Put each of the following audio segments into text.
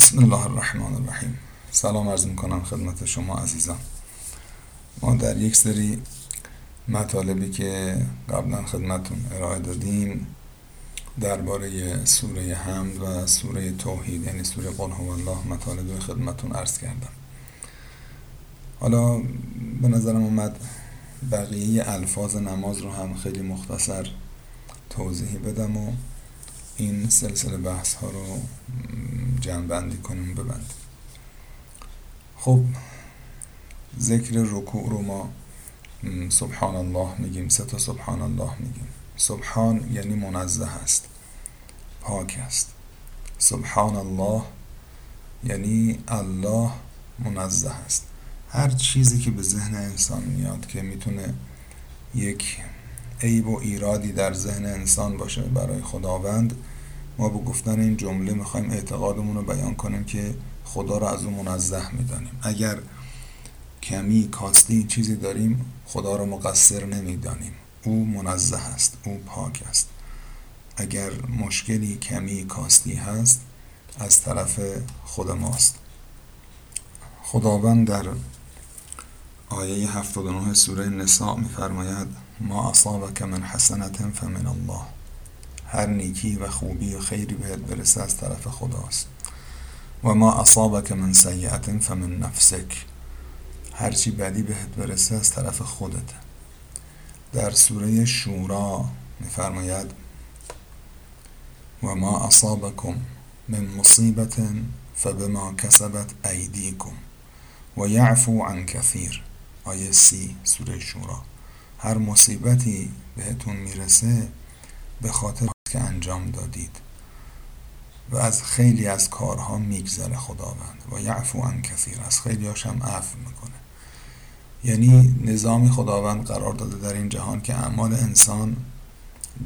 بسم الله الرحمن الرحیم. سلام عرض میکنم خدمت شما عزیزان. ما در یک سری مطالبی که قبلا خدمتون ارائه دادیم درباره سوره حمد و سوره توحید، یعنی سوره قل هو الله، مطالب خدمتون عرض کردم. حالا به نظرم اومد بقیه الفاظ نماز رو هم خیلی مختصر توضیح بدم و این سلسله بحث ها رو جمع‌بندی کنیم ببند. خب ذکر رکوع رو ما سبحان الله میگیم، سه تا سبحان الله میگیم. سبحان یعنی منزه است، پاک است. سبحان الله یعنی الله منزه است. هر چیزی که به ذهن انسان میاد که میتونه یک عیب و ایرادی در ذهن انسان باشه برای خداوند، ما با گفتن این جمله میخوایم اعتقادمون رو بیان کنیم که خدا رو از اون منزه میدانیم. اگر کمی کاستی چیزی داریم، خدا رو مقصر نمیدانیم. او منزه است، او پاک است. اگر مشکلی کمی کاستی هست، از طرف خود ماست. خداوند در آیه 79 سوره نساء میفرماید ما اصابک من حسنة فمن الله، هر نیکی و خوبی و خیری بهت برسه از طرف خداست. و ما اصابک من سیئة فمن نفسک، هر چی بدی بهت برسه از طرف خودت. در سوره شورا میفرماید و ما اصابکم من مصیبة فبما کسبت ایدیکم و یعفو عن کثیر. آیه 30 سوره شورا. هر مصیبتی بهتون میرسه به خاطر که انجام دادید و از خیلی از کارها میگذره خداوند. و یعفو عن کثیر، از خیلی هاش هم عفو میکنه. یعنی نظام خداوند قرار داده در این جهان که اعمال انسان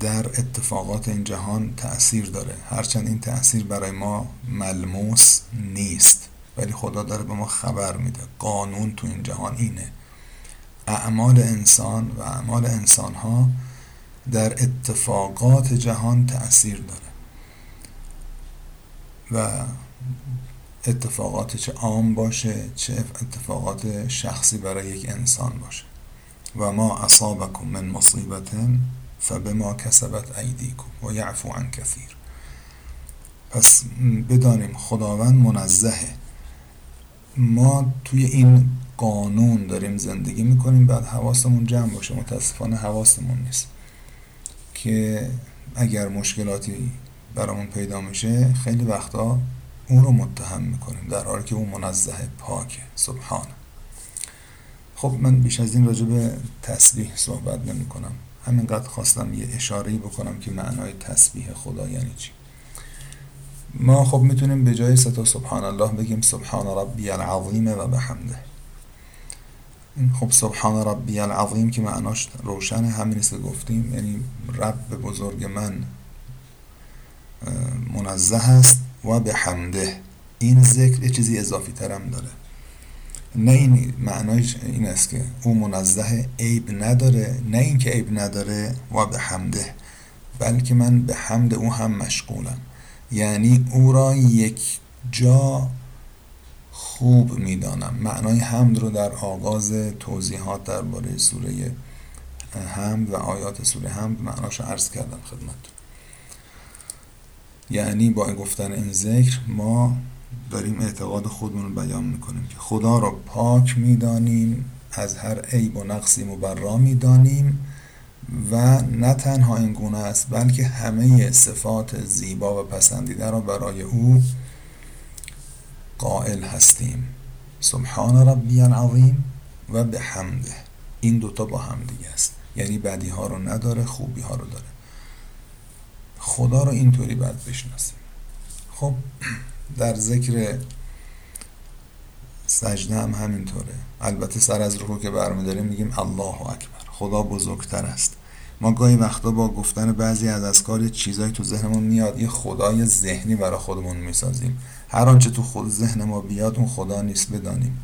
در اتفاقات این جهان تأثیر داره، هرچند این تأثیر برای ما ملموس نیست، ولی خدا داره به ما خبر میده. قانون تو این جهان اینه، اعمال انسان و اعمال انسانها در اتفاقات جهان تأثیر داره و اتفاقات چه عام باشه چه اتفاقات شخصی برای یک انسان باشه. و ما اصابکم من مصیبتن فبما کسبت ایدیکم و یعفو عن کثیر. پس بدانیم خداوند منزهه. ما توی این قانون داریم زندگی میکنیم، بعد حواسمون جمع باشه. متاسفانه حواسمون نیست که اگر مشکلاتی برامون پیدا میشه خیلی وقتا اون رو متهم میکنیم، در حالی که اون منزه، پاکه، سبحانه. خب من بیش از این راجع به تسبیح صحبت نمی کنم، همینقدر خواستم یه اشاره‌ای بکنم که معنای تسبیح خدا یعنی چی. ما خب میتونیم به جای سه تا سبحان الله بگیم سبحان ربی العظیم و بحمده. خب سبحان ربی العظیم که معناش روشنه، همینیست گفتیم، یعنی رب بزرگ من منزه است. و بحمده، این ذکر یه چیزی اضافی ترم داره، نه این معنایش این است که او منزه، عیب نداره، نه این که عیب نداره و بحمده، بلکه من به حمد او هم مشغولم، یعنی او را یک جا خوب میدانم. معنای حمد رو در آغاز توضیحات درباره سوره حمد و آیات سوره حمد معناش عرض کردم خدمتتون. یعنی با گفتن این ذکر ما داریم اعتقاد خودمون رو بیان میکنیم که خدا رو پاک میدانیم، از هر عیب و نقصی مبرا میدانیم و نه تنها این گونه است بلکه همه صفات زیبا و پسندیده را برای او قائل هستیم. سبحان ربی العظیم و بحمده، این دوتا با هم دیگه است، یعنی بدی ها رو نداره، خوبی ها رو داره. خدا رو اینطوری باید بشناسیم. خب در ذکر سجده هم همینطوره. البته سر از رکوع که برمی‌داریم میگیم الله اکبر، خدا بزرگتر است. ما گاهی وقتا با گفتن بعضی از اذکار چیزایی تو ذهنمون میاد، یه خدای ذهنی برای خودمون میسازیم. هر آنچه تو خود ذهن ما بیاد اون خدا نیست، بدانیم.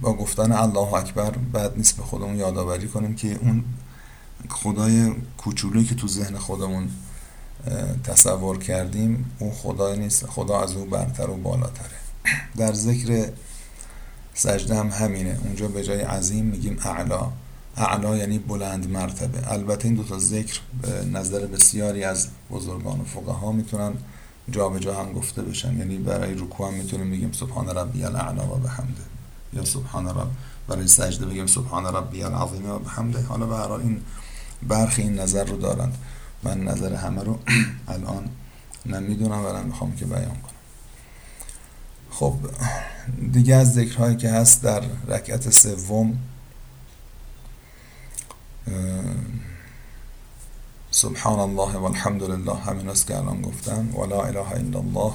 با گفتن الله اکبر بد نیست به خودمون یادآوری کنیم که اون خدای کوچولویی که تو ذهن خودمون تصور کردیم اون خدا نیست، خدا از او برتر و بالاتره. در ذکر سجده هم همینه، اونجا به جای عظیم میگیم اعلا. اعلا یعنی بلند مرتبه. البته این دو تا ذکر به نظر بسیاری از بزرگان و فقها میتونن جا به جا هم گفته بشن، یعنی برای رکوع هم میتونیم بگیم سبحان ربی الاعلا و بحمده، یا سبحان رب، برای سجده بگیم سبحان ربی العظیم و بحمده. حالا به هر حال این برخی این نظر رو دارند، من نظر همه رو الان نمیدونم و نمیخوام که بیان کنم. خب دیگه از ذکرهایی که هست در رکعت سوم سبحان الله و الحمد لله، همین هست که الان گفتم، و لا اله الا الله.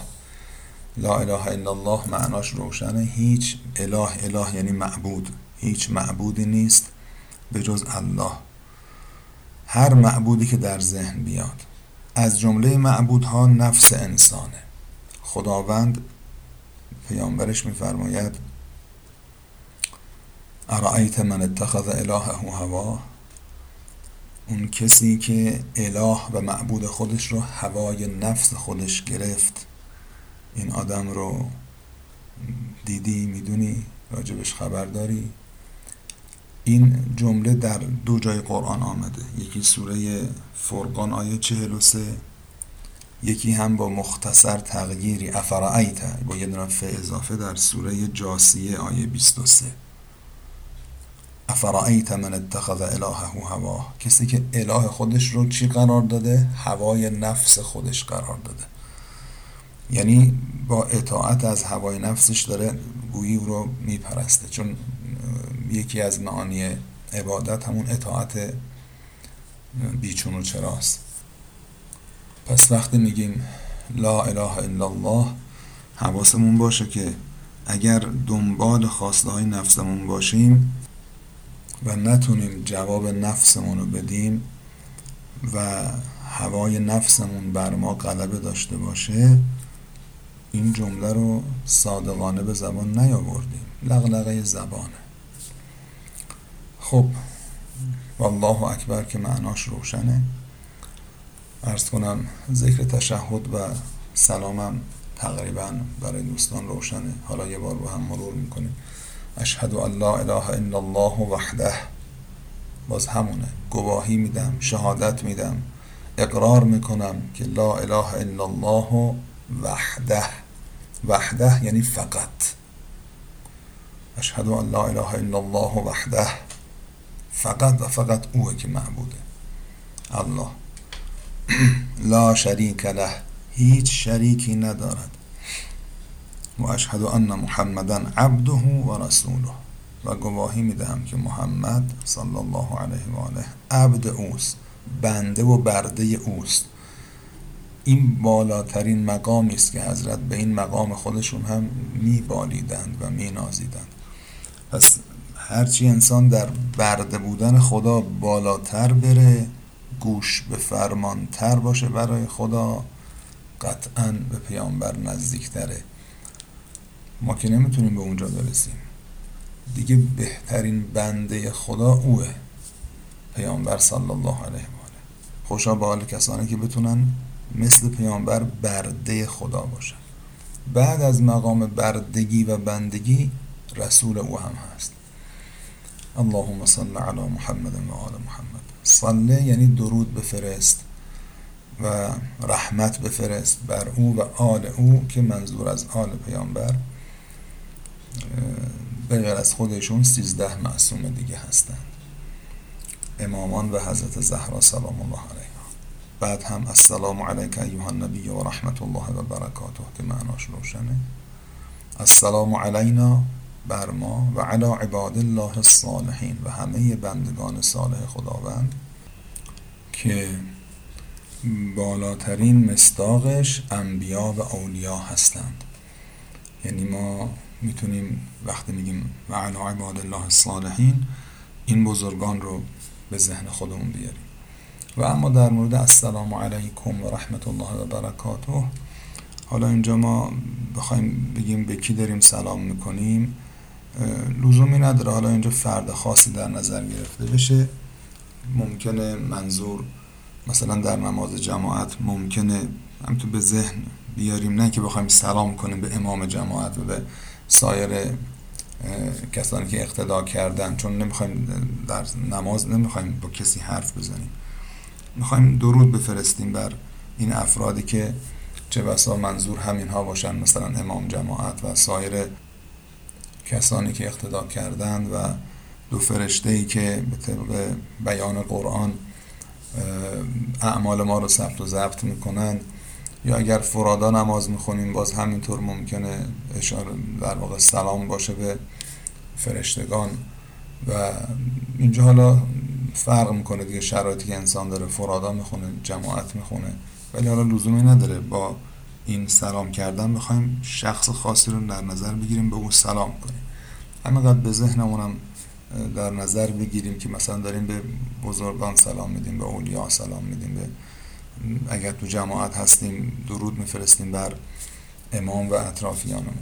لا اله الا الله معناش روشنه، هیچ اله، اله یعنی معبود، هیچ معبودی نیست به جز الله. هر معبودی که در ذهن بیاد، از جمله معبودها نفس انسانه. خداوند پیامبرش میفرماید ارأیت من اتخذ الهه هواه، اون کسی که اله و معبود خودش رو هوای نفس خودش گرفت. این آدم رو دیدی، میدونی، راجبش خبر داری؟ این جمله در دو جای قرآن آمده، یکی سوره فرقان آیه 43، یکی هم با مختصر تغییری افرأیت با یه دونه ف اضافه در سوره جاثیه آیه 23، افرأیت من اتخذ الهه هواه، کسی که اله خودش رو چی قرار داده؟ هوای نفس خودش قرار داده، یعنی با اطاعت از هوای نفسش داره گویی رو میپرسته، چون یکی از معانی عبادت همون اطاعت بیچون و چراست. پس وقتی میگیم لا اله الا الله، حواسمون باشه که اگر دنبال خواسته های نفسمون باشیم و نتونیم جواب نفسمون رو بدیم و هوای نفسمون بر ما غلبه داشته باشه، این جمله رو صادقانه به زبان نیاوردیم، لغلغه زبانه. خب والله اکبر که معناش روشنه. عرض کنم ذکر تشهد و سلامم تقریبا برای دوستان روشنه. حالا یه بار با هم مرور میکنیم. اشهد ان لا اله الا الله وحده، باز همونه، گواهی میدم، شهادت میدم، اقرار میکنم که لا اله الا الله وحده. وحده یعنی فقط. اشهد ان لا اله الا الله وحده، فقط و فقط اوه که معبوده، الله. لا شریک له، هیچ شریکی ندارد. و اشهد ان محمدن عبده و رسوله، و گواهی میدهم که محمد صلی الله علیه و آله عبد اوست، بنده و برده اوست. این بالاترین مقامی است که حضرت به این مقام خودشون هم میبالیدند و مینازیدند. پس هرچی انسان در برده بودن خدا بالاتر بره، گوش به فرمان تر باشه برای خدا، قطعاً به پیامبر نزدیکتره. ما که نمیتونیم به اونجا برسیم دیگه. بهترین بنده خدا اوه، پیامبر صلی الله علیه و آله. خوشا به حال کسانی که بتونن مثل پیامبر برده خدا باشن. بعد از مقام بردگی و بندگی رسول او هم هست. اللهم صل علی محمد و آل محمد. صله یعنی درود بفرست و رحمت بفرست بر او و آل او، که منظور از آل پیامبر به غیر از خودشون 13 معصوم دیگه هستند، امامان و حضرت زهرا سلام الله علیها. بعد هم السلام علیک ایها النبی و رحمت الله و برکاته که معناش روشنه. السلام علینا، بر ما، و علی عباد الله الصالحین، و همه بندگان صالح خداوند، که بالاترین مصداقش انبیا و اولیا هستند. یعنی ما میتونیم وقتی میگیم و علی عباد الله الصالحین، این بزرگان رو به ذهن خودمون بیاریم. و اما در مورد السلام علیکم و رحمت الله و برکاته، حالا اینجا ما بخوایم بگیم به کی داریم سلام میکنیم لزومی نداره. حالا اینجا فرد خاصی در نظر گرفته بشه، ممکنه منظور مثلا در نماز جماعت ممکنه همینطور به ذهن بیاریم، نه که بخوایم سلام کنیم به امام جماعت و به سایر کسانی که اقتدا کردن، چون نمیخوایم در نماز نمیخوایم با کسی حرف بزنیم، میخوایم درود بفرستیم بر این افرادی که چه بسا منظور همینها باشن، مثلا امام جماعت و سایر کسانی که اقتدا کردند و دو فرشته‌ای که به طبق بیان قرآن اعمال ما رو ثبت و ضبط میکنن، یا اگر فرادا نماز میخونیم باز همینطور ممکنه اشاره در واقع سلام باشه به فرشتگان. و اینجا حالا فرق میکنه دیگه شرایطی که انسان داره، فرادا میخونه جماعت میخونه، ولی حالا لزومی نداره با این سلام کردن بخوایم شخص خاصی رو در نظر بگیریم به اون سلام کنیم، همینقدر به ذهنمونم در نظر بگیریم که مثلا داریم به بزرگان سلام میدیم، به اولیا سلام میدیم، به اگر تو جماعت هستیم درود میفرستیم بر امام و اطرافیانمون.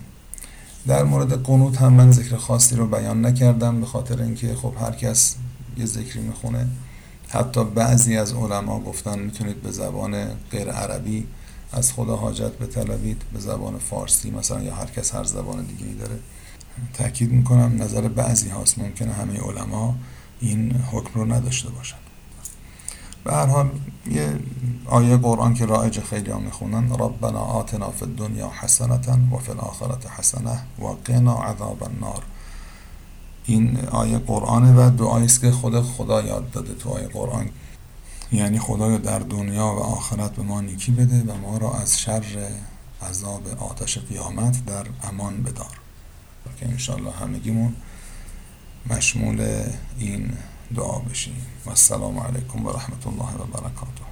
در مورد قنوت هم من ذکر خاصی رو بیان نکردم، به خاطر اینکه خب هر کس یه ذکری میخونه، حتی بعضی از علما گفتن میتونید به زبان غیر عربی از خدا حاجت بطلبید، به زبان فارسی مثلا، یا هر کس هر زبان دیگه‌ای داره. تأکید میکنم نظر بعضی هاست، ممکنه همه علما این حکم رو نداشته باشن. به هر حال یه آیه قرآن که رایج خیلی ها میخونن، ربنا آتنا فی الدنیا حسنة و فی الآخرة حسنة و قنا عذاب النار، این آیه قرآنه و دعایی است که خدا یاد داده تو آیه قرآن، یعنی خدایا در دنیا و آخرت به ما نیکی بده و ما را از شر عذاب آتش قیامت در امان بدار، که انشاءالله همگیمون مشمول این دعا بشیم. و السلام علیکم و رحمت الله و برکاته.